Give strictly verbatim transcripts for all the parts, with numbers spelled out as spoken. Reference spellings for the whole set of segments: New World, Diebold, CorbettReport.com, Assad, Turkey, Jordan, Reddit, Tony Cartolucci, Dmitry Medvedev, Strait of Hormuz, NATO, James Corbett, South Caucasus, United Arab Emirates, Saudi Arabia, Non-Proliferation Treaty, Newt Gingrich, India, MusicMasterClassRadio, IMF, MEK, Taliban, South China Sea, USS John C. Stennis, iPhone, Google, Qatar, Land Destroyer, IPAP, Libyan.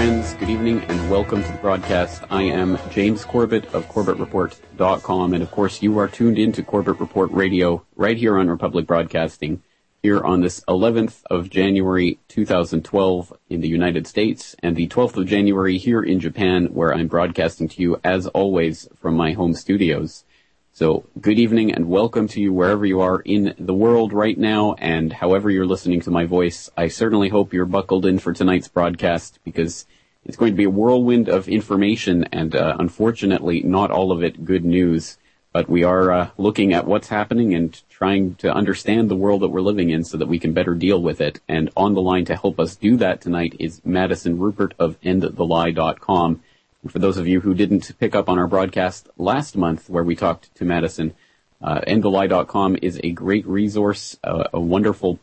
friends, good evening and welcome to the broadcast. I am James Corbett of Corbett Report dot com, and of course you are tuned into Corbett Report Radio right here on Republic Broadcasting, here on this eleventh of January two thousand twelve in the United States and the twelfth of January here in Japan, where I'm broadcasting to you as always from my home studios. So good evening and welcome to you wherever you are in the world right now, and however you're listening to my voice. I certainly hope you're buckled in for tonight's broadcast, because it's going to be a whirlwind of information and uh, unfortunately not all of it good news. But we are uh, looking at what's happening and trying to understand the world that we're living in so that we can better deal with it. And on the line to help us do that tonight is Madison Ruppert of End The Lie dot com. And for those of you who didn't pick up on our broadcast last month where we talked to Madison, uh, End The Lie dot com is a great resource, uh, a wonderful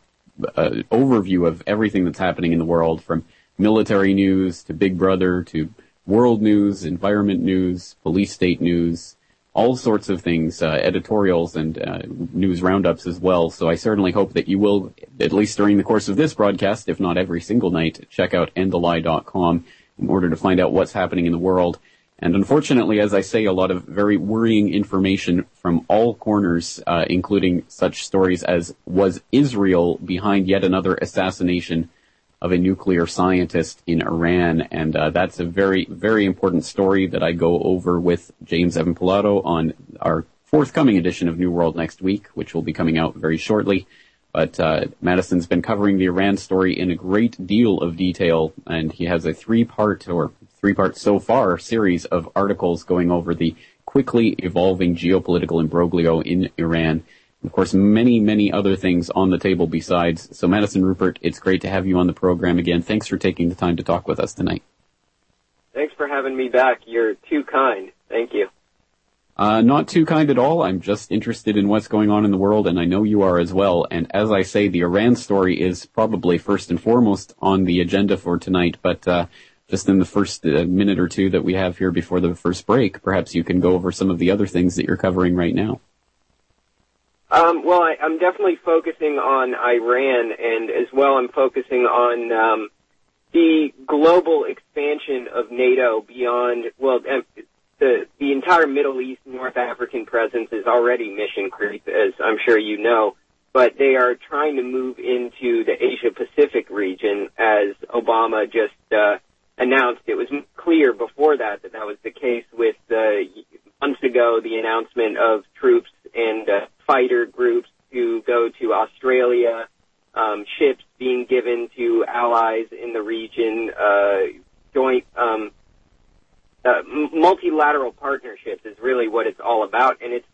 uh, overview of everything that's happening in the world, from military news to Big Brother to world news, environment news, police state news, all sorts of things, uh, editorials and uh, news roundups as well. So I certainly hope that you will, at least during the course of this broadcast, if not every single night, check out End The Lie dot com. in order to find out what's happening in the world. And unfortunately, as I say, a lot of very worrying information from all corners, uh, including such stories as, was Israel behind yet another assassination of a nuclear scientist in Iran? And uh, that's a very, very important story that I go over with James Evan Pilato on our forthcoming edition of New World next week, which will be coming out very shortly. But uh, Madison's been covering the Iran story in a great deal of detail, and he has a three-part, or three-part so far, series of articles going over the quickly evolving geopolitical imbroglio in Iran. And of course, many, many other things on the table besides. So Madison Ruppert, it's great to have you on the program again. Thanks for taking the time to talk with us tonight. Thanks for having me back. You're too kind. Thank you. Uh, not too kind at all. I'm just interested in what's going on in the world, and I know you are as well. And as I say, the Iran story is probably first and foremost on the agenda for tonight, but uh, just in the first uh, minute or two that we have here before the first break, perhaps you can go over some of the other things that you're covering right now. Um, well, I, I'm definitely focusing on Iran, and as well I'm focusing on um, the global expansion of NATO beyond, well, um, The, the entire Middle East, North African presence is already mission creep, as I'm sure you know, but they are trying to move into the Asia-Pacific region, as Obama just uh, announced. It was clear before that that that was the case with, uh, months ago, the announcement of troops and uh, fighter groups to go to Australia, um, ships being given to allies in the region, uh, joint... Um, Uh, multilateral partnerships is really what it's all about, and it's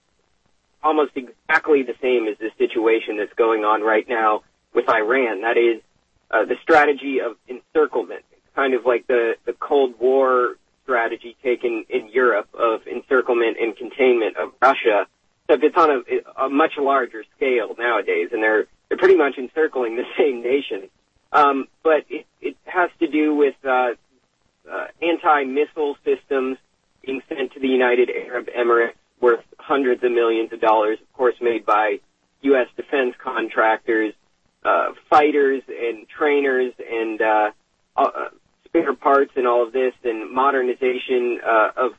almost exactly the same as the situation that's going on right now with Iran. That is uh, the strategy of encirclement. It's kind of like the, the Cold War strategy taken in Europe of encirclement and containment of Russia, except it's on a, a much larger scale nowadays, and they're they're pretty much encircling the same nation. Um, but it, it has to do with... Uh, Uh, anti-missile systems being sent to the United Arab Emirates worth hundreds of millions of dollars, of course made by U S defense contractors, uh, fighters and trainers and uh, uh, spare parts and all of this, and modernization uh, of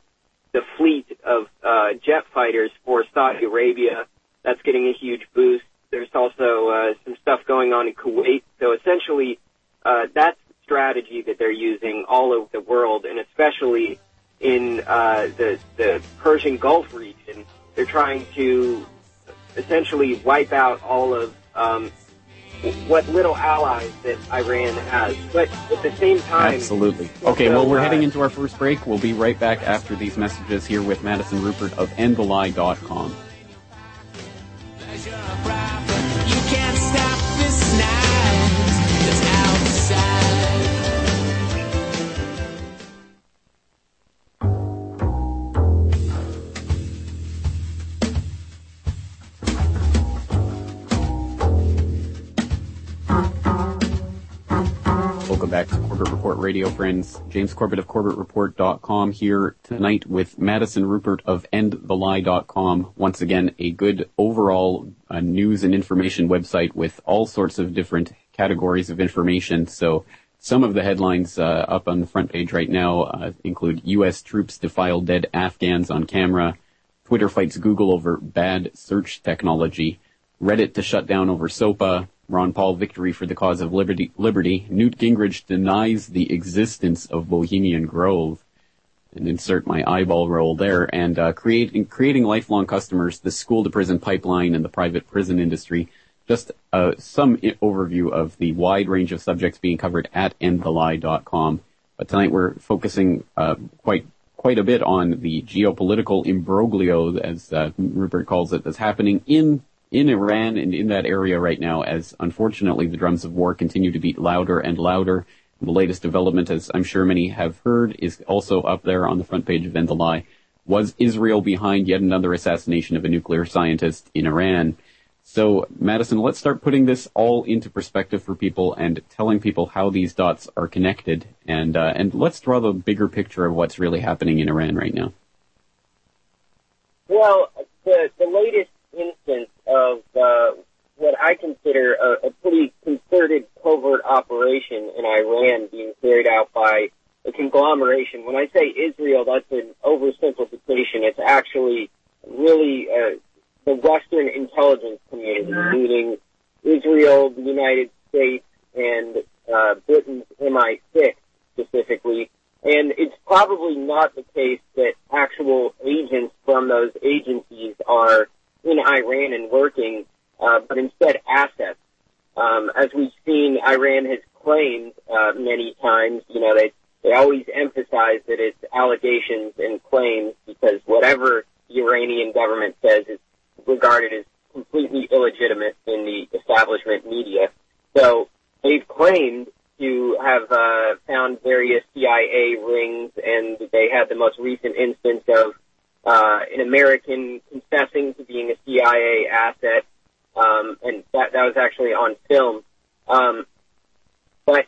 the fleet of uh, jet fighters for Saudi Arabia. That's getting a huge boost. There's also uh, some stuff going on in Kuwait. So essentially uh, that's strategy that they're using all over the world, and especially in uh, the, the Persian Gulf region. They're trying to essentially wipe out all of um, what little allies that Iran has. But at the same time... Absolutely. Okay, so, well, we're uh, heading into our first break. We'll be right back after these messages here with Madison Ruppert of End The Lie dot com. Back to Corbett Report Radio, friends. James Corbett of Corbett Report dot com here tonight with Madison Ruppert of End The Lie dot com. Once again, a good overall uh, news and information website with all sorts of different categories of information. So Some of the headlines uh, up on the front page right now uh, include U S troops defile dead Afghans on camera, Twitter fights Google over bad search technology, Reddit to shut down over SOPA, Ron Paul victory for the cause of liberty, liberty. Newt Gingrich denies the existence of Bohemian Grove, and insert my eyeball roll there, and uh, create, creating lifelong customers, the school-to-prison pipeline and the private prison industry. Just uh, some I- overview of the wide range of subjects being covered at End The Lie dot com. But tonight we're focusing uh, quite quite a bit on the geopolitical imbroglio, as uh, Ruppert calls it, that's happening in in Iran and in that area right now, as unfortunately the drums of war continue to beat louder and louder. And the latest development, as I'm sure many have heard, is also up there on the front page of End the Lie. Was Israel behind yet another assassination of a nuclear scientist in Iran? So, Madison, let's start putting this all into perspective for people and telling people how these dots are connected. And uh, and let's draw the bigger picture of what's really happening in Iran right now. Well, the, the latest instance of uh, what I consider a, a pretty concerted covert operation in Iran being carried out by a conglomeration. When I say Israel, that's an oversimplification. It's actually really uh, the Western intelligence community, including Israel, the United States, and uh, Britain's M I six specifically. And it's probably not the case that actual agents from those agencies are in Iran and working, uh, but instead assets. Um, as we've seen, Iran has claimed uh, many times, you know, they, they always emphasize that it's allegations and claims because whatever the Iranian government says is regarded as completely illegitimate in the establishment media. So they've claimed to have uh, found various C I A rings, and they had the most recent instance of uh, an American confessing to being a C I A asset, um, and that, that was actually on film. Um, but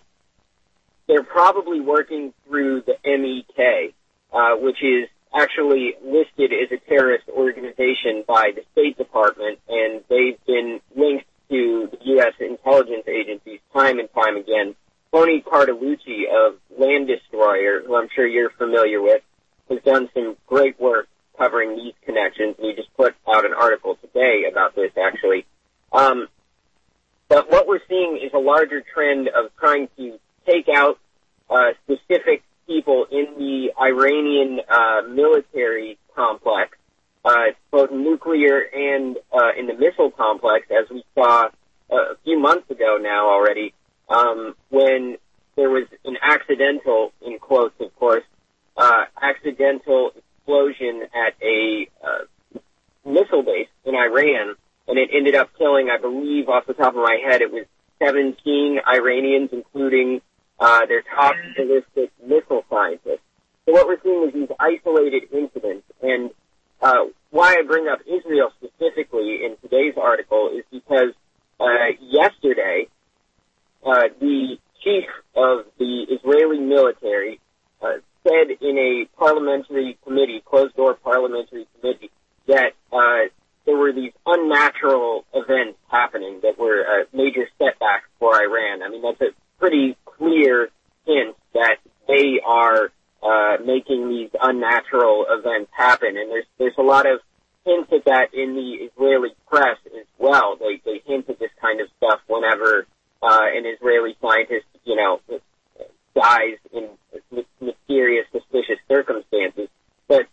they're probably working through the M E K, uh, which is actually listed as a terrorist organization by the State Department, and they've been linked to the U S intelligence agencies time and time again. Tony Cartolucci of Land Destroyer, who I'm sure you're familiar with, has done some great work covering these connections, and he just put out an article today about this, actually. Um, but what we're seeing is a larger trend of trying to take out uh, specific people in the Iranian uh, military complex, uh, both nuclear and uh, in the missile complex, as we saw a few months ago now already, um, when there was an accidental, in quotes, of course, uh, accidental explosion at a uh, missile base in Iran, and it ended up killing, I believe, off the top of my head, it was seventeen Iranians, including Uh, they're top ballistic missile scientists. So what we're seeing is these isolated incidents. And uh, why I bring up Israel specifically in today's article is because uh, yesterday uh, the chief of the Israeli military uh, said in a parliamentary committee, closed-door parliamentary committee, that uh, there were these unnatural events happening that were a uh, major setback for Iran. I mean, that's a pretty clear hint that they are uh, making these unnatural events happen. And there's there's a lot of hints at that in the Israeli press as well. They they hint at this kind of stuff whenever uh, an Israeli scientist, you know, dies in mysterious, suspicious circumstances. But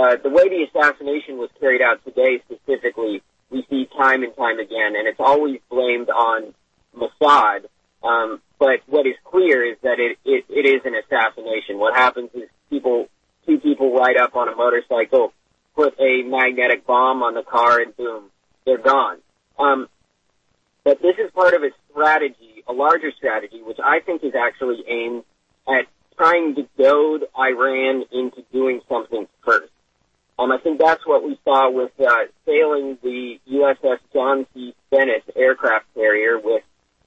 uh, the way the assassination was carried out today specifically, we see time and time again, and it's always blamed on Mossad. Um, but what is clear is that it, it, it is an assassination. What happens is people, two people ride up on a motorcycle, put a magnetic bomb on the car, and boom, they're gone. Um, but this is part of a strategy, a larger strategy, which I think is actually aimed at trying to goad Iran into doing something first. Um, I think that's what we saw with uh, sailing the U S S John C. Stennis aircraft carrier with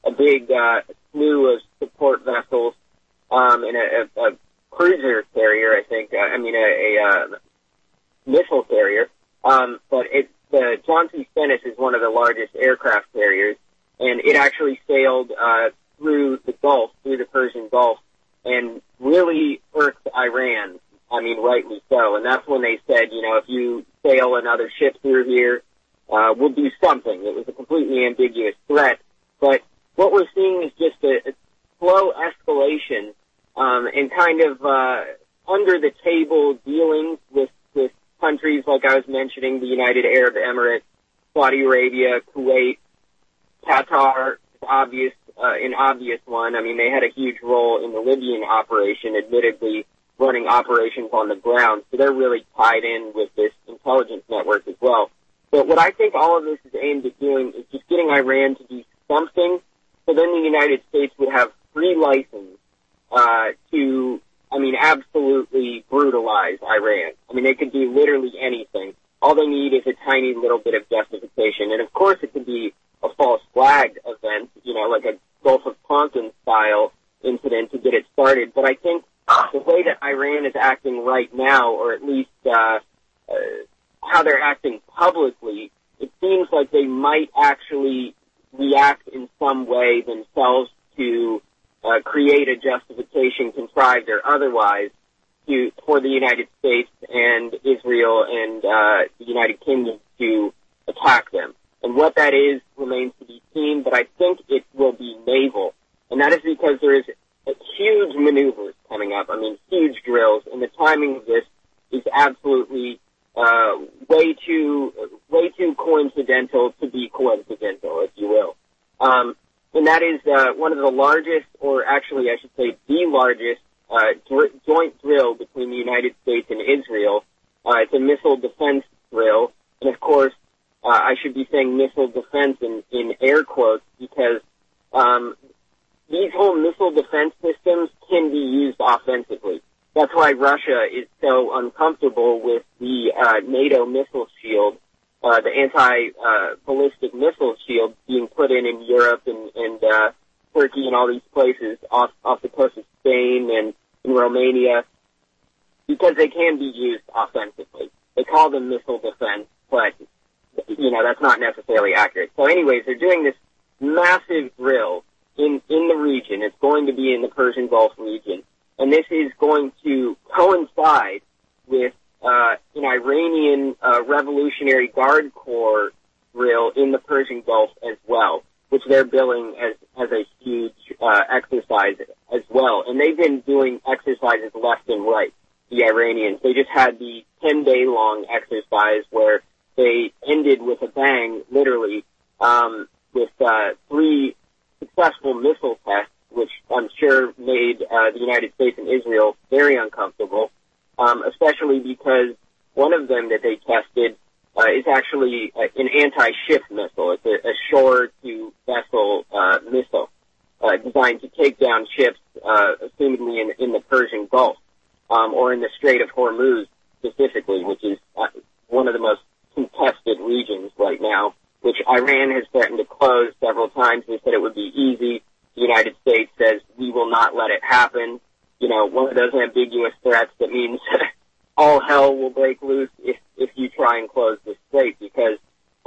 a big uh, slew of support vessels um, and a, a, a cruiser carrier, I think. Uh, I mean, a, a uh, missile carrier. Um, but it, the John C. Stennis is one of the largest aircraft carriers, and it actually sailed uh, through the Gulf, through the Persian Gulf, and really irked Iran. I mean, rightly so. And that's when they said, you know, if you sail another ship through here, uh, we'll do something. It was a completely ambiguous threat. But what we're seeing is just a, a slow escalation um, and kind of uh, under-the-table dealings with, with countries like I was mentioning, the United Arab Emirates, Saudi Arabia, Kuwait, Qatar, obvious, uh, an obvious one. I mean, they had a huge role in the Libyan operation, admittedly running operations on the ground. So they're really tied in with this intelligence network as well. But what I think all of this is aimed at doing is just getting Iran to do something, so then the United States would have free license uh to, I mean, absolutely brutalize Iran. I mean, they could do literally anything. All they need is a tiny little bit of justification. And, of course, it could be a false flag event, you know, like a Gulf of Tonkin-style incident to get it started. But I think the way that Iran is acting right now, or at least uh, uh, how they're acting publicly, it seems like they might actually react in some way themselves to uh, create a justification, contrived or otherwise, to, for the United States and Israel and uh, the United Kingdom to attack them. And what that is remains to be seen, but I think it will be naval. And that is because there is a huge maneuvers coming up, I mean, huge drills, and the timing of this is absolutely uh, way too way too coincidental to be coincidental, if you will. Um, and that is uh, one of the largest, or actually I should say the largest, Uh, dr- joint drill between the United States and Israel. Uh, it's a missile defense drill. And, of course, uh, I should be saying missile defense in, in air quotes because um, these whole missile defense systems can be used offensively. That's why Russia is so uncomfortable with the uh, NATO missile shield, uh, the anti-ballistic uh, missile shield being put in in Europe and, and uh, Turkey and all these places off, off the coast of Spain and in Romania, because they can be used offensively. They call them missile defense, but, you know, that's not necessarily accurate. So anyways, they're doing this massive drill in, in the region. It's going to be in the Persian Gulf region. And this is going to coincide with uh, an Iranian uh, Revolutionary Guard Corps drill in the Persian Gulf as well, which they're billing as, as a huge uh, exercise as well. And they've been doing exercises left and right, the Iranians. They just had the ten-day-long exercise where they ended with a bang, literally, um, with uh, three successful missile tests, which I'm sure made uh, the United States and Israel very uncomfortable, um, especially because one of them that they tested Uh, is actually uh, an anti-ship missile. It's a, a shore-to-vessel uh, missile uh, designed to take down ships, uh, assumedly in, in the Persian Gulf um, or in the Strait of Hormuz specifically, which is uh, one of the most contested regions right now, which Iran has threatened to close several times. They said it would be easy. The United States says, we will not let it happen. You know, one of those ambiguous threats that means all hell will break loose if, if you try and close this strait, because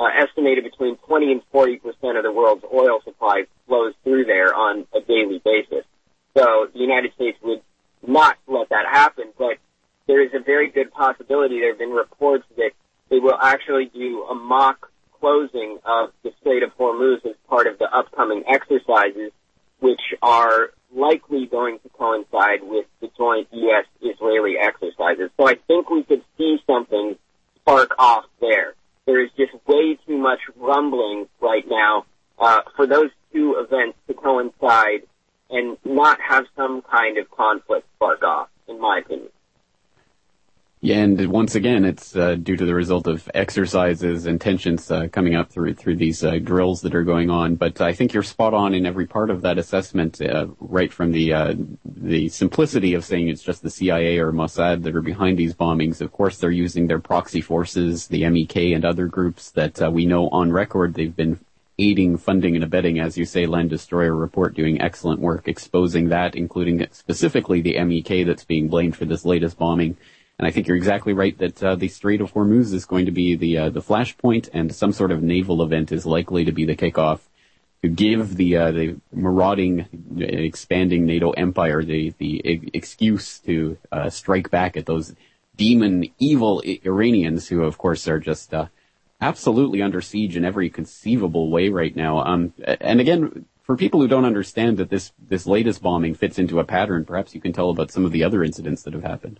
uh, estimated between twenty and forty percent of the world's oil supply flows through there on a daily basis. So the United States would not let that happen, but there is a very good possibility. There have been reports that they will actually do a mock closing of the Strait of Hormuz as part of the upcoming exercises, which are likely going to coincide with the joint U S Israeli exercises. So I think we could see something spark off there. There is just way too much rumbling right now uh, for those two events to coincide and not have some kind of conflict spark off, in my opinion. Yeah, and once again, it's uh, due to the result of exercises and tensions uh, coming up through through these uh, drills that are going on. But I think you're spot on in every part of that assessment, uh, right from the uh, the simplicity of saying it's just the C I A or Mossad that are behind these bombings. Of course, they're using their proxy forces, the M E K and other groups that uh, we know on record they've been aiding, funding, and abetting, as you say. Land Destroyer Report doing excellent work exposing that, including specifically the M E K that's being blamed for this latest bombing. And I think you're exactly right that uh, the Strait of Hormuz is going to be the uh, the flashpoint, and some sort of naval event is likely to be the kickoff. give the uh, the marauding, expanding NATO empire the the excuse to uh, strike back at those demon, evil Iranians, who of course are just uh, absolutely under siege in every conceivable way right now. Um, and again, for people who don't understand that this this latest bombing fits into a pattern, perhaps you can tell about some of the other incidents that have happened.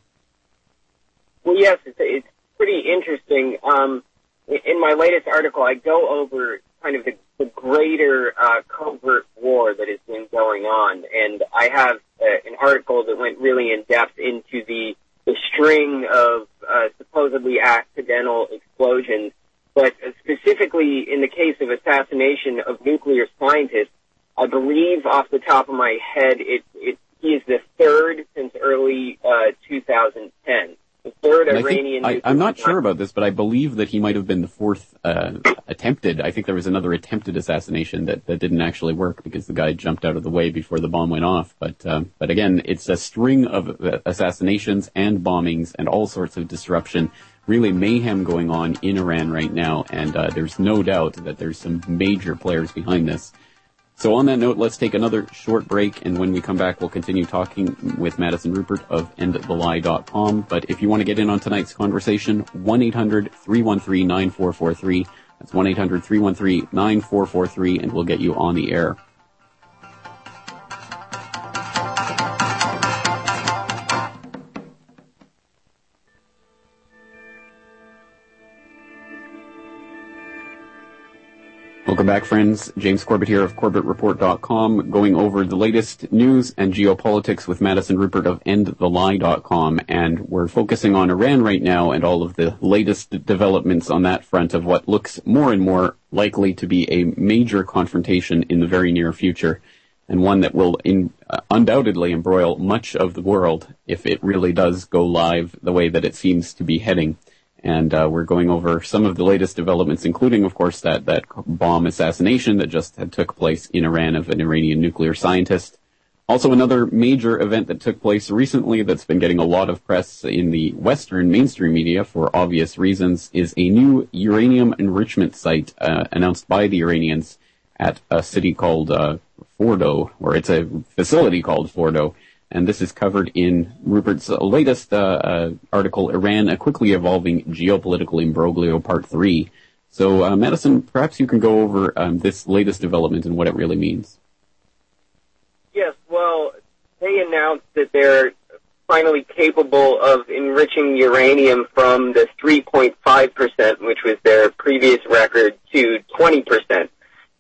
Well, yes, it's, it's pretty interesting. Um, in my latest article, I go over kind of the, the greater uh, covert war that has been going on, and I have uh, an article that went really in depth into the, the string of uh, supposedly accidental explosions, but specifically in the case of assassination of nuclear scientists. I believe off the top of my head, it, it he is the third since early uh, two thousand ten. The third and Iranian. I think, I, I'm not sure about this, but I believe that he might have been the fourth uh, attempted. I think there was another attempted assassination that, that didn't actually work because the guy jumped out of the way before the bomb went off. But um, but again, it's a string of assassinations and bombings and all sorts of disruption, really mayhem going on in Iran right now. And uh, there's no doubt that there's some major players behind this. So on that note, let's take another short break, and when we come back, we'll continue talking with Madison Ruppert of End The Lie dot com. But if you want to get in on tonight's conversation, one eight hundred, three one three, nine four four three. That's one eight hundred, three one three, nine four four three, and we'll get you on the air. Welcome back, friends. James Corbett here of Corbett Report dot com, going over the latest news and geopolitics with Madison Ruppert of End The Lie dot com. And we're focusing on Iran right now and all of the latest developments on that front of what looks more and more likely to be a major confrontation in the very near future, and one that will in, uh, undoubtedly embroil much of the world if it really does go live the way that it seems to be heading. And uh, we're going over some of the latest developments, including, of course, that, that bomb assassination that just had took place in Iran of an Iranian nuclear scientist. Also, another major event that took place recently that's been getting a lot of press in the Western mainstream media for obvious reasons is a new uranium enrichment site uh, announced by the Iranians at a city called uh, Fordo, or it's a facility called Fordo. And this is covered in Rupert's latest uh, uh, article, Iran, A Quickly Evolving Geopolitical Imbroglio, Part three. So, uh, Madison, perhaps you can go over um, this latest development and what it really means. Yes, well, they announced that they're finally capable of enriching uranium from the three point five percent, which was their previous record, to twenty percent.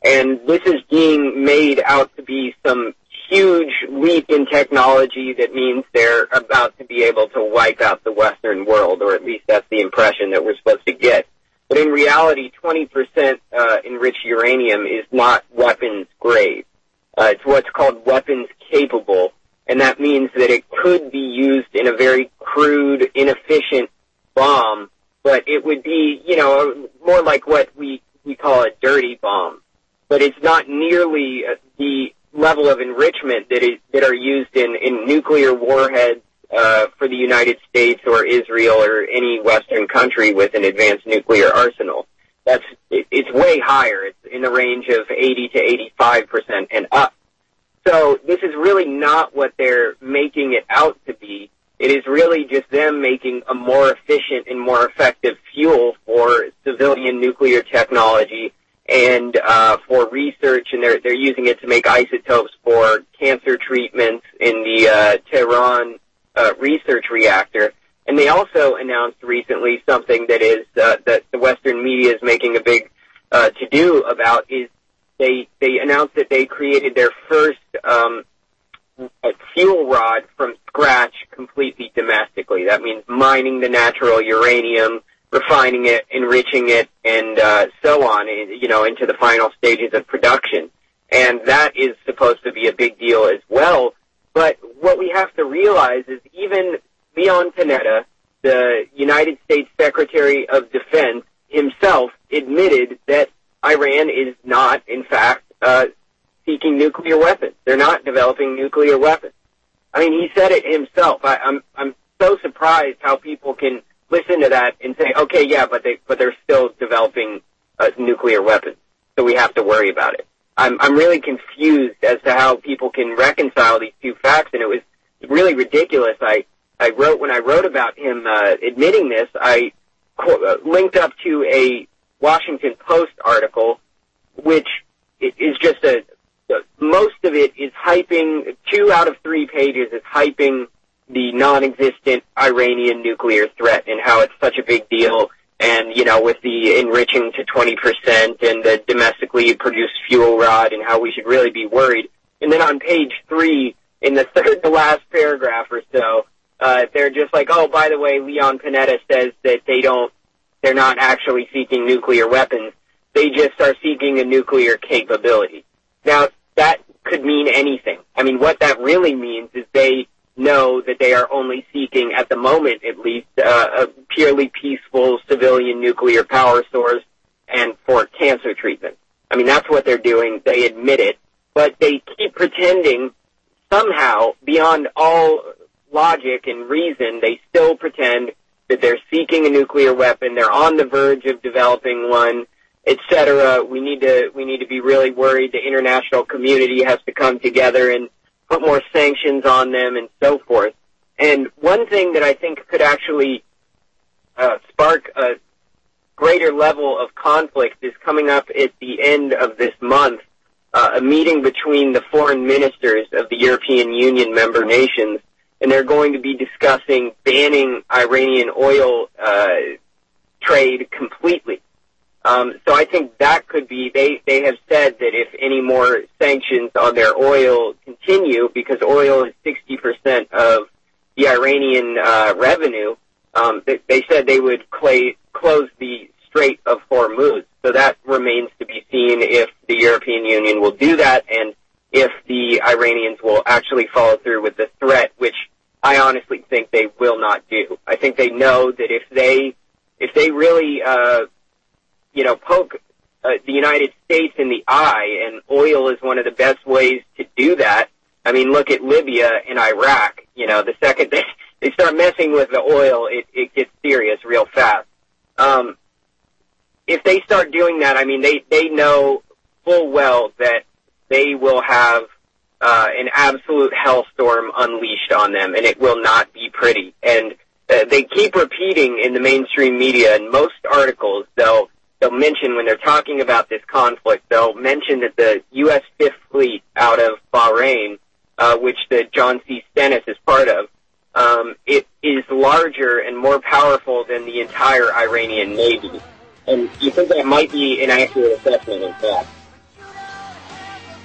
And this is being made out to be some huge leap in technology that means they're about to be able to wipe out the Western world, or at least that's the impression that we're supposed to get. But in reality, twenty percent uh, enriched uranium is not weapons grade. Uh, it's what's called weapons capable, and that means that it could be used in a very crude, inefficient bomb, but it would be, you know, more like what we, we call a dirty bomb. But it's not nearly the level of enrichment that is that are used in, in nuclear warheads uh, for the United States or Israel or any Western country with an advanced nuclear arsenal. That's it, it's way higher. It's in the range of eighty to eighty-five percent and up. So this is really not what they're making it out to be. It is really just them making a more efficient and more effective fuel for civilian nuclear technology and uh for research, and they're they're using it to make isotopes for cancer treatments in the uh Tehran uh research reactor. And they also announced recently something that is uh, that the Western media is making a big uh to do about is they they announced that they created their first um a fuel rod from scratch completely domestically. That means mining the natural uranium, refining it, enriching it, and uh, so on, you know, into the final stages of production. And that is supposed to be a big deal as well. But what we have to realize is even Leon Panetta, the United States Secretary of Defense, himself admitted that Iran is not, in fact, uh, seeking nuclear weapons. They're not developing nuclear weapons. I mean, he said it himself. I, I'm, I'm so surprised how people can listen to that and say, okay, yeah, but they, but they're still developing uh, nuclear weapons, so we have to worry about it. I'm, I'm really confused as to how people can reconcile these two facts, and it was really ridiculous. I, I wrote, when I wrote about him uh, admitting this, I co- linked up to a Washington Post article, which is just a, most of it is hyping, two out of three pages is hyping the non-existent Iranian nuclear threat and how it's such a big deal. And, you know, with the enriching to twenty percent and the domestically produced fuel rod and how we should really be worried. And then on page three, in the third to last paragraph or so, uh, they're just like, oh, by the way, Leon Panetta says that they don't, they're not actually seeking nuclear weapons. They just are seeking a nuclear capability. Now, that could mean anything. I mean, what that really means is they know that they are only seeking, at the moment at least, uh, a purely peaceful civilian nuclear power source and for cancer treatment. I mean, that's what they're doing. They admit it. But they keep pretending somehow, beyond all logic and reason, they still pretend that they're seeking a nuclear weapon, they're on the verge of developing one, et cetera. We need to, we need to be really worried. The international community has to come together and put more sanctions on them and so forth. And one thing that I think could actually uh, spark a greater level of conflict is coming up at the end of this month, uh, a meeting between the foreign ministers of the European Union member nations, and they're going to be discussing banning Iranian oil uh, trade completely. Um, so I think that could be, they, they have said that if any more sanctions on their oil continue, because oil is sixty percent of the Iranian uh, revenue, um, they, they said they would cl- close the Strait of Hormuz. So that remains to be seen if the European Union will do that and if the Iranians will actually follow through with the threat, which I honestly think they will not do. I think they know that if they, if they really, uh, you know, poke uh, the United States in the eye, and oil is one of the best ways to do that. I mean, look at Libya and Iraq. You know, the second they, they start messing with the oil, it, it gets serious real fast. Um, if they start doing that, I mean, they, they know full well that they will have uh, an absolute hellstorm unleashed on them, and it will not be pretty. And uh, they keep repeating in the mainstream media, in most articles, though, they'll mention, when they're talking about this conflict, they'll mention that the U S Fifth Fleet out of Bahrain, uh, which the John C. Stennis is part of, um, it is larger and more powerful than the entire Iranian Navy. And you think that might be an accurate assessment of that?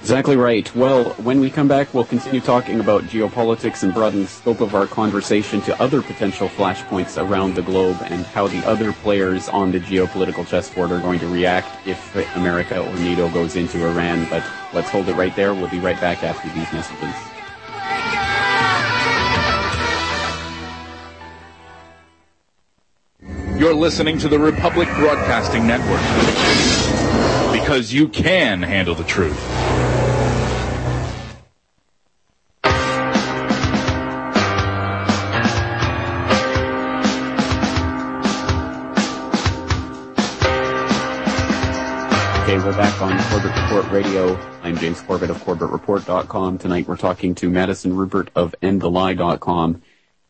Exactly right. Well, when we come back, we'll continue talking about geopolitics and broaden the scope of our conversation to other potential flashpoints around the globe and how the other players on the geopolitical chessboard are going to react if America or NATO goes into Iran. But let's hold it right there. We'll be right back after these messages. You're listening to the Republic Broadcasting Network, because you can handle the truth. Okay, we're back on Corbett Report Radio. I'm James Corbett of Corbett Report dot com. Tonight we're talking to Madison Ruppert of End The Lie dot com.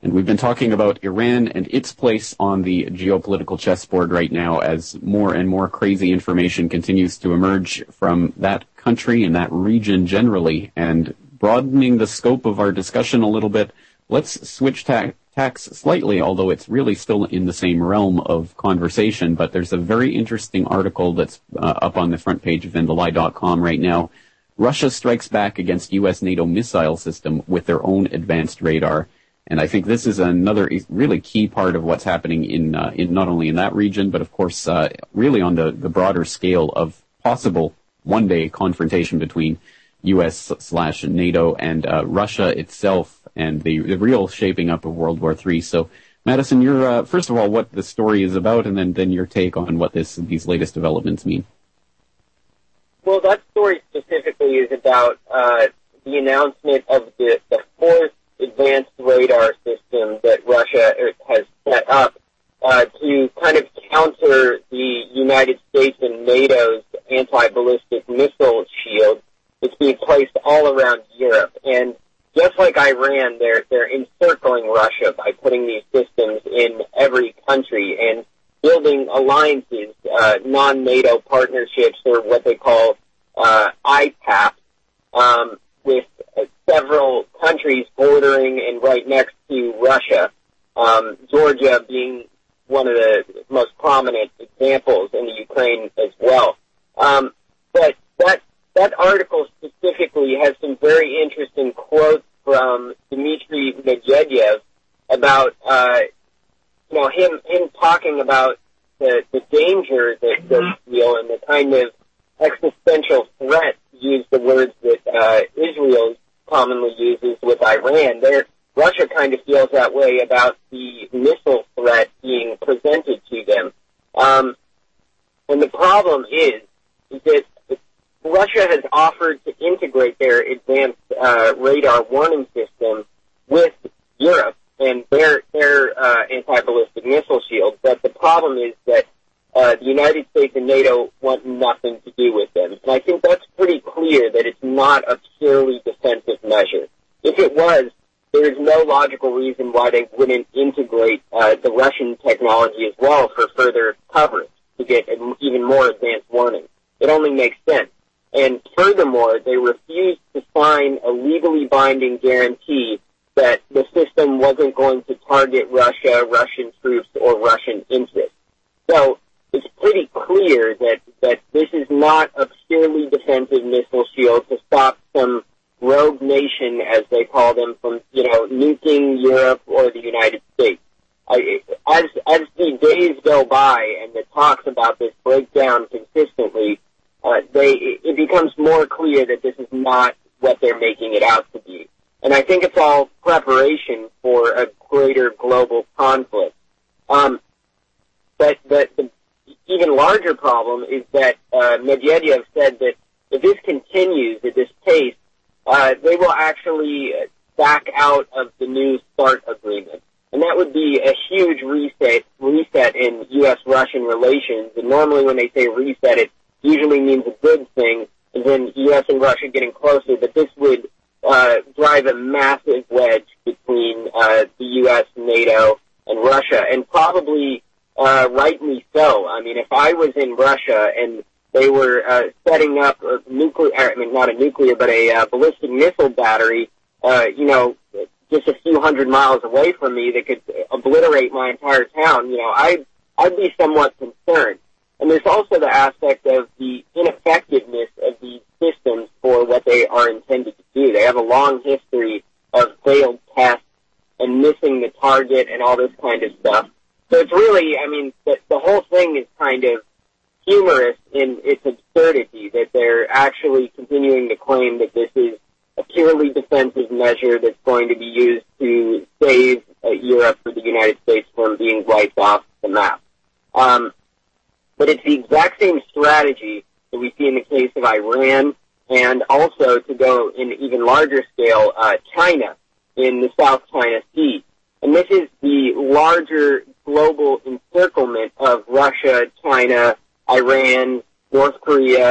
And we've been talking about Iran and its place on the geopolitical chessboard right now as more and more crazy information continues to emerge from that country and that region generally. And broadening the scope of our discussion a little bit, let's switch tack. Tax slightly, although it's really still in the same realm of conversation, but there's a very interesting article that's uh, up on the front page of End The Lie dot com right now. Russia strikes back against U S NATO missile system with their own advanced radar. And I think this is another really key part of what's happening in, uh, in not only in that region, but of course, uh, really on the, the broader scale of possible one day confrontation between U S slash NATO and uh, Russia itself, and the, the real shaping up of World War Three. So, Madison, you're uh, first of all what the story is about, and then, then your take on what this these latest developments mean. Well, that story specifically is about uh, the announcement of the, the fourth advanced radar system that Russia has set up uh, to kind of counter the United States and NATO's anti-ballistic missile shield that's being placed all around Europe. And just like Iran, they're they're encircling Russia by putting these systems in every country and building alliances, uh, non-NATO partnerships, or what they call uh, I P A P, um, with uh, several countries bordering and right next to Russia, um, Georgia being one of the most prominent examples, in the Ukraine as well. Um, but that That article specifically has some very interesting quotes from Dmitry Medvedev about, uh, you know, him, him talking about the, the danger that this deal and the kind of existential threat, use the words that, uh, Israel commonly uses with Iran. There, Russia kind of feels that way about the missile threat being presented to them. Um, and the problem is, is that Russia has offered to integrate their advanced uh, radar warning system with Europe and their their uh, anti-ballistic missile shield. But the problem is that uh, the United States and NATO want nothing to do with them. And I think that's pretty clear that it's not a purely defensive measure. If it was, there is no logical reason why they wouldn't integrate uh, the Russian technology as well for further coverage to get an even more advanced warning. It only makes sense. And furthermore, they refused to sign a legally binding guarantee that the system wasn't going to target Russia, Russian troops, or Russian interests. So it's pretty clear that, that this is not a purely defensive missile shield to stop some rogue nation, as they call them, from, you know, nuking Europe or the United States. I, as, as the days go by and the talks about this break down consistently, Uh, they, it becomes more clear that this is not what they're making it out to be. And I think it's all preparation for a greater global conflict. Um, but the, the even larger problem is that uh, Medvedev said that if this continues at this pace, uh, they will actually back out of the new START agreement. And that would be a huge reset, reset in U S Russian relations. And normally when they say reset, it usually means a good thing, and then U S and Russia getting closer, but this would uh, drive a massive wedge between uh, the U S, NATO, and Russia, and probably uh, rightly so. I mean, if I was in Russia and they were uh, setting up a nuclear, I mean, not a nuclear, but a uh, ballistic missile battery, uh, you know, just a few hundred miles away from me that could obliterate my entire town, you know, I'd, I'd be somewhat concerned. And there's also the aspect of the ineffectiveness of these systems for what they are intended to do. They have a long history of failed tests and missing the target and all this kind of stuff. So it's really, I mean, the, the whole thing is kind of humorous in its absurdity, that they're actually continuing to claim that this is a purely defensive measure that's going to be used to save uh, Europe or the United States from being wiped off the map. Um, But it's the exact same strategy that we see in the case of Iran, and also, to go in even larger scale, uh, China in the South China Sea. And this is the larger global encirclement of Russia, China, Iran, North Korea,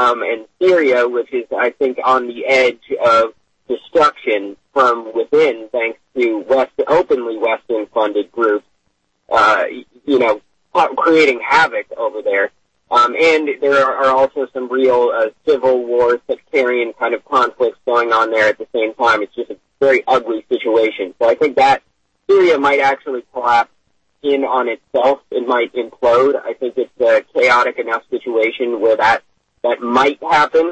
um, and Syria, which is, I think, on the edge of destruction from within, thanks to West, openly Western-funded groups, uh, you know, creating havoc over there. Um, and there are also some real uh, civil war, sectarian kind of conflicts going on there at the same time. It's just a very ugly situation. So I think that Syria might actually collapse in on itself. It might implode. I think it's a chaotic enough situation where that, that might happen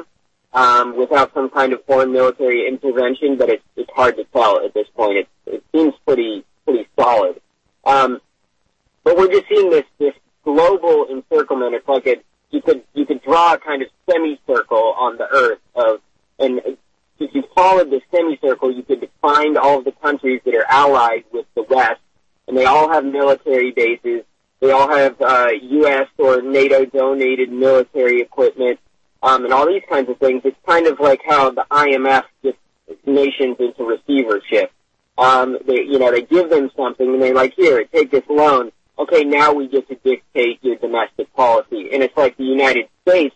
um, without some kind of foreign military intervention, but it's, it's hard to tell at this point. It, it seems pretty pretty solid. Um, But we're just seeing this, this global encirclement. It's like a, you could, you could draw a kind of semicircle on the earth of, and if you followed the semicircle, you could find all of the countries that are allied with the West, and they all have military bases. They all have, uh, U S or NATO donated military equipment, um, and all these kinds of things. It's kind of like how the I M F gets nations into receivership. Um, they, you know, they give them something and they're like, here, take this loan. Okay, now we get to dictate your domestic policy. And it's like the United States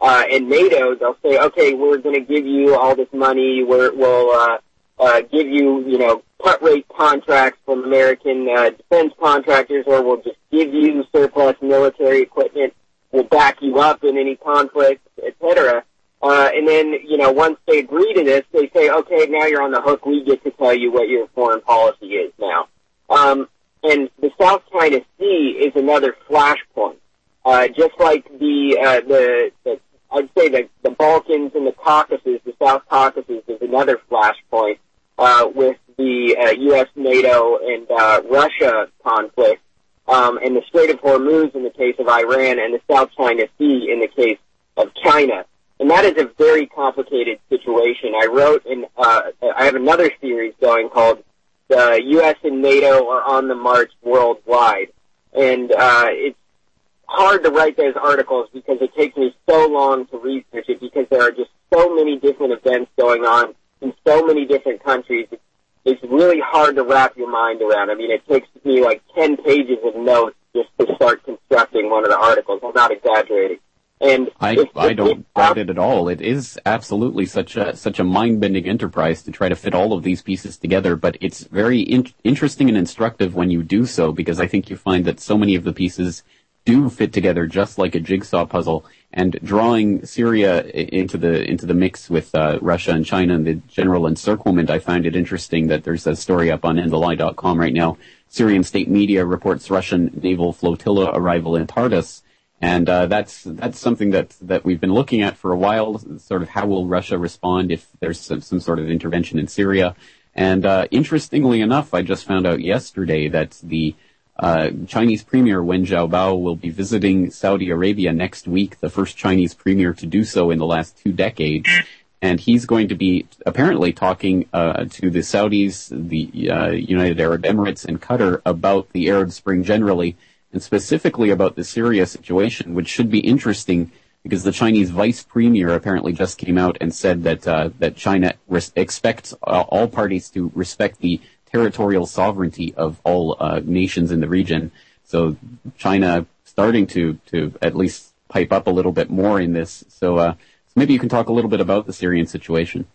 uh, and NATO, they'll say, okay, we're going to give you all this money. We're, we'll uh, uh, give you, you know, cut rate contracts from American uh, defense contractors, or we'll just give you surplus military equipment. We'll back you up in any conflict, et cetera. Uh, and then, you know, once they agree to this, they say, okay, now you're on the hook. We get to tell you what your foreign policy is now. Um, and the South China Sea is another flashpoint. Uh, just like the, uh, the, the, I'd say the, the Balkans and the Caucasus, the South Caucasus is another flashpoint, uh, with the, uh, U S, NATO, and, uh, Russia conflict, um, and the Strait of Hormuz in the case of Iran, and the South China Sea in the case of China. And that is a very complicated situation. I wrote, and uh, I have another series going called "The U S and NATO Are on the March Worldwide," and uh, it's hard to write those articles because it takes me so long to research it, because there are just so many different events going on in so many different countries. It's, it's really hard to wrap your mind around. I mean, it takes me like ten pages of notes just to start constructing one of the articles. I'm not exaggerating. And I, if, I don't if, doubt it at all. It is absolutely such a such a mind-bending enterprise to try to fit all of these pieces together, but it's very in- interesting and instructive when you do so, because I think you find that so many of the pieces do fit together just like a jigsaw puzzle, and drawing Syria into the into the mix with uh, Russia and China and the general encirclement, I find it interesting that there's a story up on End The Lie dot com right now. Syrian state media reports Russian naval flotilla arrival in Tartus. And uh, that's that's something that that we've been looking at for a while. Sort of how will Russia respond if there's some, some sort of intervention in Syria? And uh, interestingly enough, I just found out yesterday that the uh, Chinese Premier Wen Jiabao will be visiting Saudi Arabia next week. The first Chinese Premier to do so in the last two decades, and he's going to be apparently talking uh, to the Saudis, the uh, United Arab Emirates, and Qatar about the Arab Spring generally, and specifically about the Syria situation, which should be interesting because the Chinese vice premier apparently just came out and said that uh, that China res- expects uh, all parties to respect the territorial sovereignty of all uh, nations in the region. So China starting to, to at least pipe up a little bit more in this. So, uh, so maybe you can talk a little bit about the Syrian situation.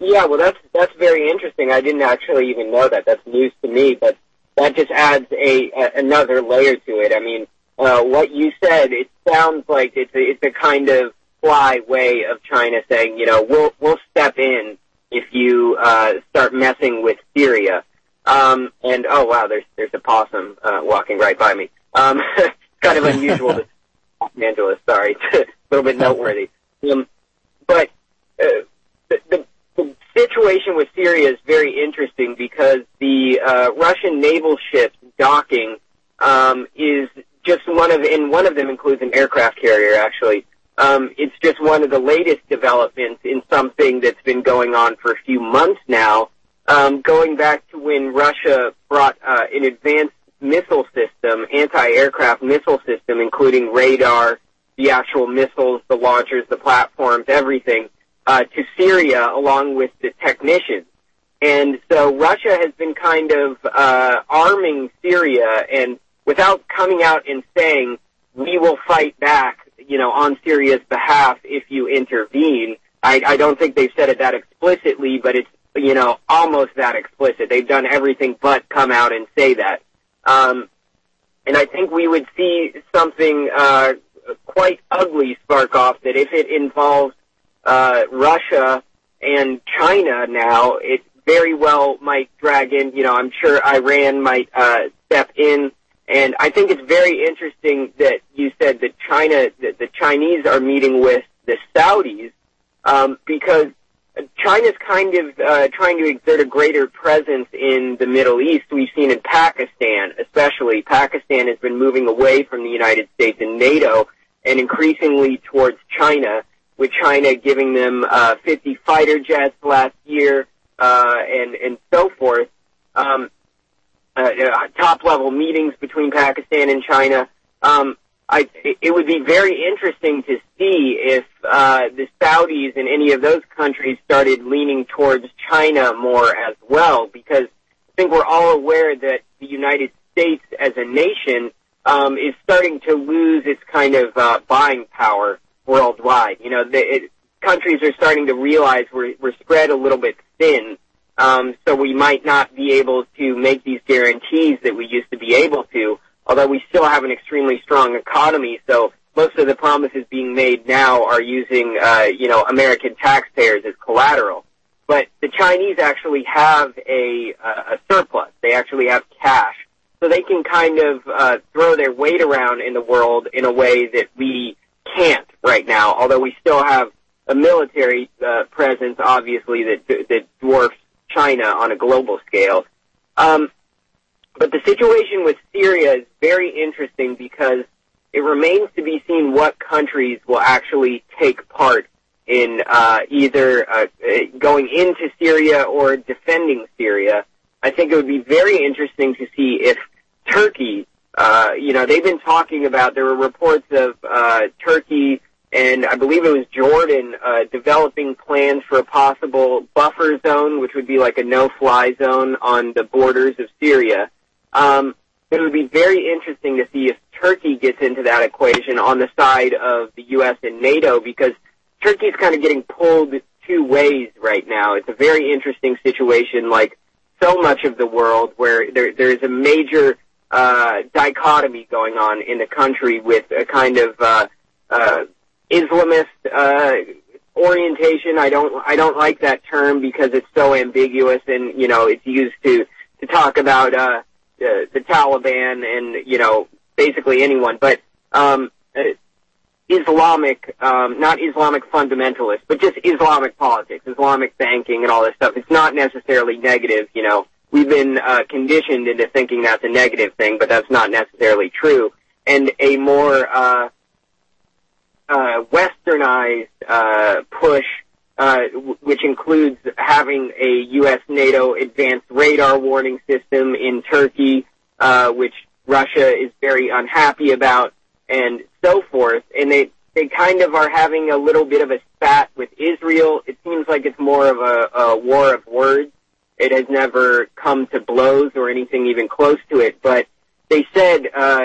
Yeah, well, that's that's very interesting. I didn't actually even know that. That's news to me, but that just adds a, a another layer to it. I mean, uh, what you said, it sounds like it's a, it's a kind of fly way of China saying, you know, we'll we'll step in if you uh, start messing with Syria. Um, and oh wow, there's there's a possum uh, walking right by me. Um, kind of unusual, to Angela. Sorry, a little bit noteworthy. Um, but uh, the, the The situation with Syria is very interesting because the uh, Russian naval ships docking um, is just one of, and one of them includes an aircraft carrier, actually. Um, it's just one of the latest developments in something that's been going on for a few months now, um, going back to when Russia brought uh, an advanced missile system, anti-aircraft missile system, including radar, the actual missiles, the launchers, the platforms, everything, Uh, to Syria along with the technicians. And so Russia has been kind of uh, arming Syria, and without coming out and saying, we will fight back, you know, on Syria's behalf if you intervene. I, I don't think they've said it that explicitly, but it's, you know, almost that explicit. They've done everything but come out and say that. Um, and I think we would see something uh, quite ugly spark off that if it involves Uh, Russia and China now, it very well might drag in, you know, I'm sure Iran might uh, step in. And I think it's very interesting that you said that China, that the Chinese are meeting with the Saudis, um, because China's kind of uh, trying to exert a greater presence in the Middle East. We've seen in Pakistan, especially. Pakistan has been moving away from the United States and NATO and increasingly towards China, with China giving them uh, fifty fighter jets last year, uh, and and so forth. Um, uh, top level meetings between Pakistan and China. Um, I, it would be very interesting to see if uh, the Saudis and any of those countries started leaning towards China more as well, because I think we're all aware that the United States as a nation um, is starting to lose its kind of uh, buying power worldwide. You know, the, it, countries are starting to realize we're, we're spread a little bit thin, um, so we might not be able to make these guarantees that we used to be able to, although we still have an extremely strong economy, so most of the promises being made now are using, uh, you know, American taxpayers as collateral. But the Chinese actually have a, uh, a surplus. They actually have cash. So they can kind of uh, throw their weight around in the world in a way that we can't right now, although we still have a military uh, presence, obviously, that, that dwarfs China on a global scale. Um, but the situation with Syria is very interesting because it remains to be seen what countries will actually take part in uh, either uh, going into Syria or defending Syria. I think it would be very interesting to see if Turkey, uh, you know, they've been talking about, there were reports of uh, Turkey and I believe it was Jordan uh, developing plans for a possible buffer zone, which would be like a no-fly zone on the borders of Syria. Um, it would be very interesting to see if Turkey gets into that equation on the side of the U S and NATO, because Turkey's kind of getting pulled two ways right now. It's a very interesting situation, like so much of the world, where there, there's a major uh, dichotomy going on in the country with a kind of uh, uh, Islamist uh, orientation. I don't, I don't like that term because it's so ambiguous, and you know it's used to to talk about uh, the, the Taliban and you know basically anyone, but. Um, Islamic, um, not Islamic fundamentalist, but just Islamic politics, Islamic banking and all this stuff. It's not necessarily negative, you know. We've been uh, conditioned into thinking that's a negative thing, but that's not necessarily true. And a more uh, uh, westernized uh, push, uh, w- which includes having a U S NATO advanced radar warning system in Turkey, uh, which Russia is very unhappy about, and so forth, and they, they kind of are having a little bit of a spat with Israel. It seems like it's more of a, a war of words. It has never come to blows or anything even close to it, but they said, uh,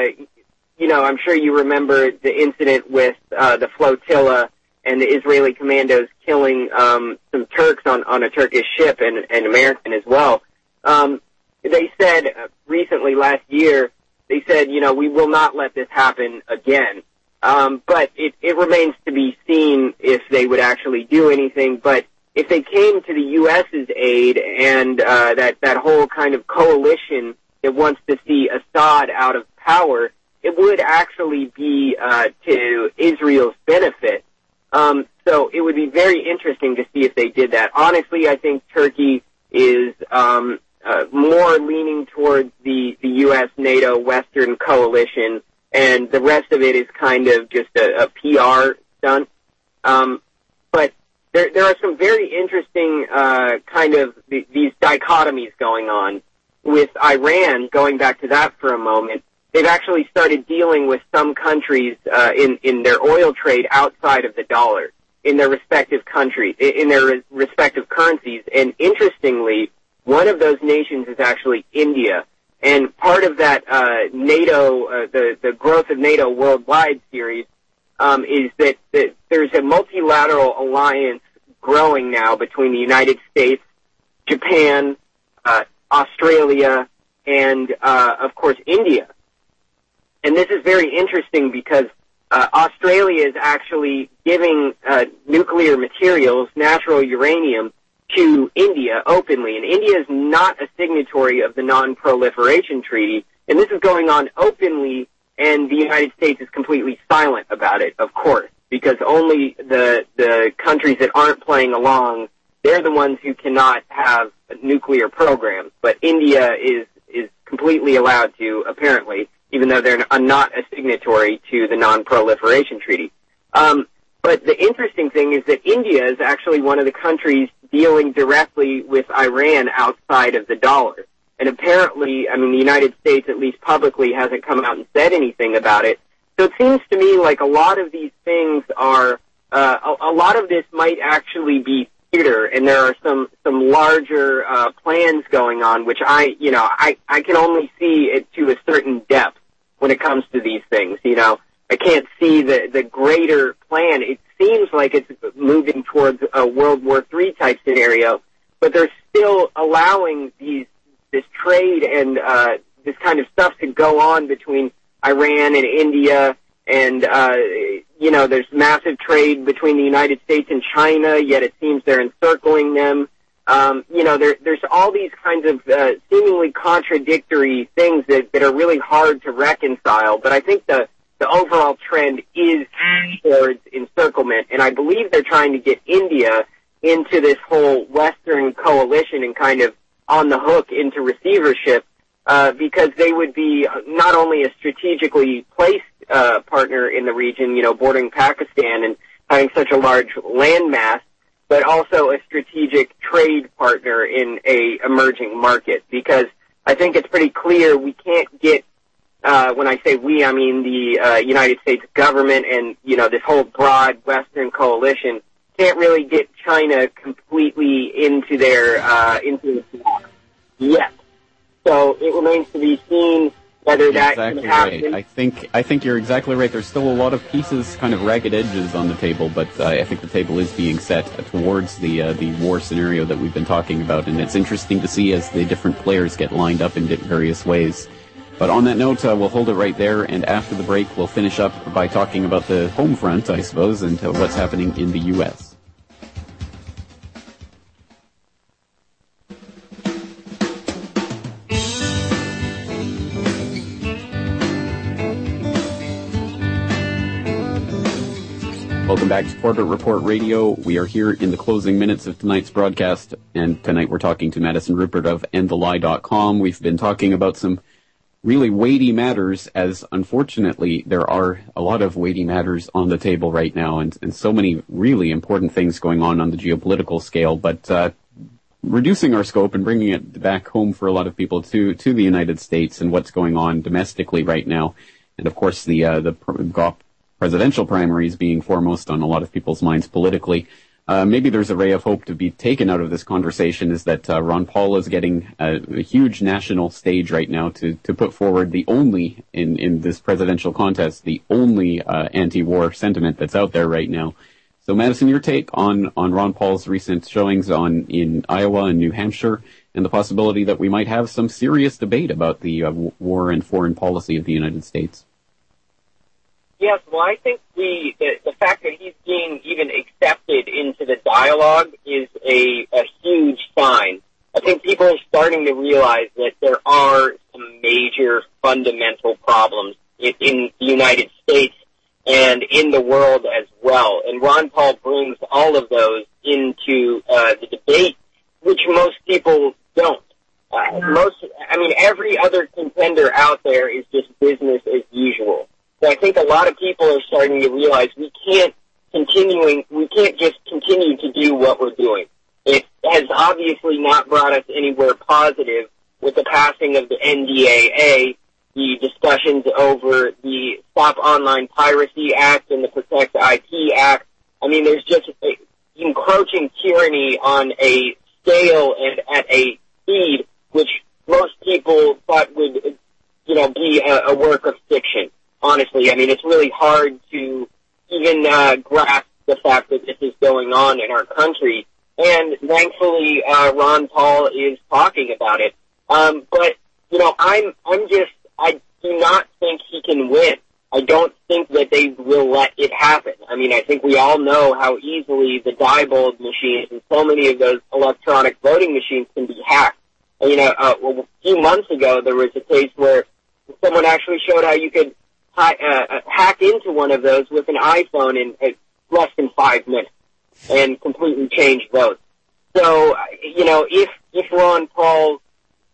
you know, I'm sure you remember the incident with uh, the flotilla and the Israeli commandos killing um, some Turks on, on a Turkish ship and an American as well. Um, they said recently, last year, they said, you know, we will not let this happen again. Um, but it, it remains to be seen if they would actually do anything. But if they came to the U S's aid and uh, that, that whole kind of coalition that wants to see Assad out of power, it would actually be uh, to Israel's benefit. Um, so it would be very interesting to see if they did that. Honestly, I think Turkey is... Um, Uh, more leaning towards the, the U S, NATO, Western coalition, and the rest of it is kind of just a, a P R stunt. Um, but there, there are some very interesting uh, kind of th- these dichotomies going on. With Iran, going back to that for a moment, they've actually started dealing with some countries uh, in, in their oil trade outside of the dollar, in their respective countries, in their re- respective currencies. And interestingly, one of those nations is actually India, and part of that uh, NATO, uh, the the growth of NATO worldwide series, um, is that, that there's a multilateral alliance growing now between the United States, Japan, uh, Australia, and uh, of course India. And this is very interesting because uh, Australia is actually giving uh, nuclear materials, natural uranium, to India openly, and India is not a signatory of the Non-Proliferation Treaty, and this is going on openly, and the United States is completely silent about it, of course, because only the the countries that aren't playing along, they're the ones who cannot have nuclear programs, but India is, is completely allowed to, apparently, even though they're not a signatory to the Non-Proliferation Treaty. Um, But the interesting thing is that India is actually one of the countries dealing directly with Iran outside of the dollar. And apparently, I mean, the United States, at least publicly, hasn't come out and said anything about it. So it seems to me like a lot of these things are, uh, a, a lot of this might actually be theater, and there are some, some larger uh, plans going on, which I, you know, I, I can only see it to a certain depth when it comes to these things, you know. I can't see the, the greater plan. It seems like it's moving towards a World War Three type scenario, but they're still allowing these this trade and uh, this kind of stuff to go on between Iran and India, and uh, you know, there's massive trade between the United States and China, yet it seems they're encircling them. Um, you know, there, there's all these kinds of uh, seemingly contradictory things that, that are really hard to reconcile, but I think the, the overall trend is towards encirclement, and I believe they're trying to get India into this whole Western coalition and kind of on the hook into receivership, uh, because they would be not only a strategically placed uh, partner in the region, you know, bordering Pakistan and having such a large landmass, but also a strategic trade partner in a emerging market, because I think it's pretty clear we can't get, uh, when I say we, I mean the uh, United States government and, you know, this whole broad Western coalition can't really get China completely into their, uh, into the block yet. So it remains to be seen whether you're that exactly can happen. Right. I think, I think you're exactly right. There's still a lot of pieces, kind of ragged edges on the table, but uh, I think the table is being set towards the uh, the war scenario that we've been talking about, and it's interesting to see as the different players get lined up in various ways. But on that note, uh, we'll hold it right there, and after the break, we'll finish up by talking about the home front, I suppose, and uh, what's happening in the U S Welcome back to Corbett Report Radio. We are here in the closing minutes of tonight's broadcast, and tonight we're talking to Madison Ruppert of End The Lie dot com. We've been talking about some really weighty matters, as unfortunately there are a lot of weighty matters on the table right now, and, and so many really important things going on on the geopolitical scale, but uh, reducing our scope and bringing it back home for a lot of people to, to the United States and what's going on domestically right now. And of course the, uh, the G O P presidential primaries being foremost on a lot of people's minds politically. Uh, maybe there's a ray of hope to be taken out of this conversation is that uh, Ron Paul is getting a, a huge national stage right now to, to put forward the only, in, in this presidential contest, the only uh, anti-war sentiment that's out there right now. So Madison, your take on, on Ron Paul's recent showings on in Iowa and New Hampshire and the possibility that we might have some serious debate about the uh, war and foreign policy of the United States. Yes, well, I think the, the the fact that he's being even accepted into the dialogue is a, a huge sign. I think people are starting to realize that there are some major fundamental problems in, in the United States and in the world as well. And Ron Paul brings all of those into uh, the debate, which most people don't. Uh, most, I mean, every other contender out there is just business as usual. So I think a lot of people are starting to realize we can't continuing we can't just continue to do what we're doing. It has obviously not brought us anywhere positive with the passing of the N D A A, the discussions over the Stop Online Piracy Act and the Protect I P Act. I mean, there's just encroaching tyranny on a scale and at a speed which most people thought would, you know, be a, a work of fiction. Honestly, I mean, it's really hard to even uh, grasp the fact that this is going on in our country. And thankfully, uh, Ron Paul is talking about it. Um, but, you know, I'm I'm just, I do not think he can win. I don't think that they will let it happen. I mean, I think we all know how easily the Diebold machines and so many of those electronic voting machines can be hacked. And, you know, uh, a few months ago, there was a case where someone actually showed how you could Hi, uh, hack into one of those with an iPhone in uh, less than five minutes and completely change votes. So, you know, if, if Ron Paul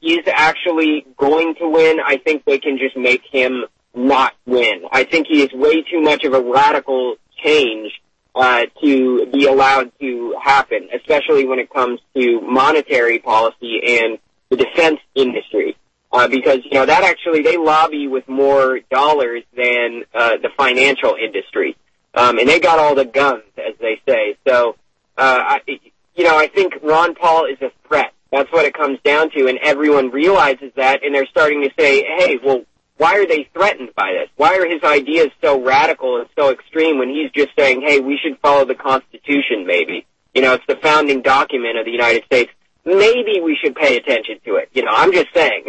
is actually going to win, I think they can just make him not win. I think he is way too much of a radical change uh, to be allowed to happen, especially when it comes to monetary policy and the defense industry. Uh, because, you know, that actually, they lobby with more dollars than uh, the financial industry. Um, and they got all the guns, as they say. So, uh, I, you know, I think Ron Paul is a threat. That's what it comes down to. And everyone realizes that. And they're starting to say, hey, well, Why are they threatened by this? Why are his ideas so radical and so extreme when he's just saying, hey, we should follow the Constitution, maybe? You know, it's the founding document of the United States. Maybe we should pay attention to it. You know, I'm just saying.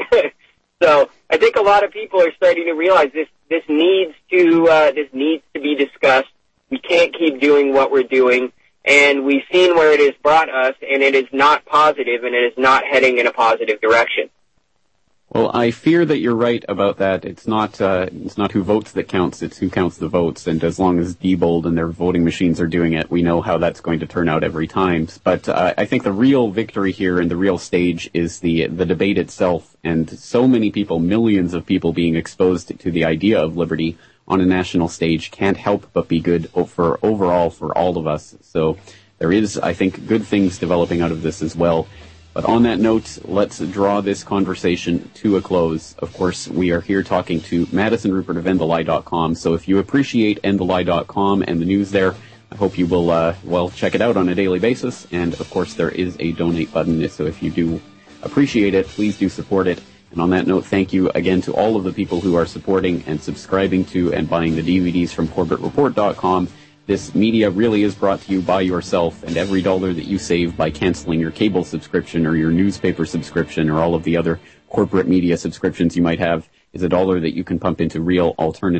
So I think a lot of people are starting to realize this, this needs to, uh, this needs to be discussed. We can't keep doing what we're doing. And we've seen where it has brought us, and it is not positive, and it is not heading in a positive direction. Well, I fear that you're right about that. It's not uh, it's not who votes that counts, it's who counts the votes. And as long as Diebold and their voting machines are doing it, we know how that's going to turn out every time. But uh, I think the real victory here and the real stage is the the debate itself, and so many people, millions of people being exposed to the idea of liberty on a national stage can't help but be good for overall for all of us. So there is, I think, good things developing out of this as well. But on that note, let's draw this conversation to a close. Of course, we are here talking to Madison Ruppert of End The Lie dot com. So if you appreciate End The Lie dot com and the news there, I hope you will, uh, well, check it out on a daily basis. And, of course, there is a donate button. So if you do appreciate it, please do support it. And on that note, thank you again to all of the people who are supporting and subscribing to and buying the D V Ds from Corbett Report dot com. This media really is brought to you by yourself, and every dollar that you save by canceling your cable subscription or your newspaper subscription or all of the other corporate media subscriptions you might have is a dollar that you can pump into real alternative.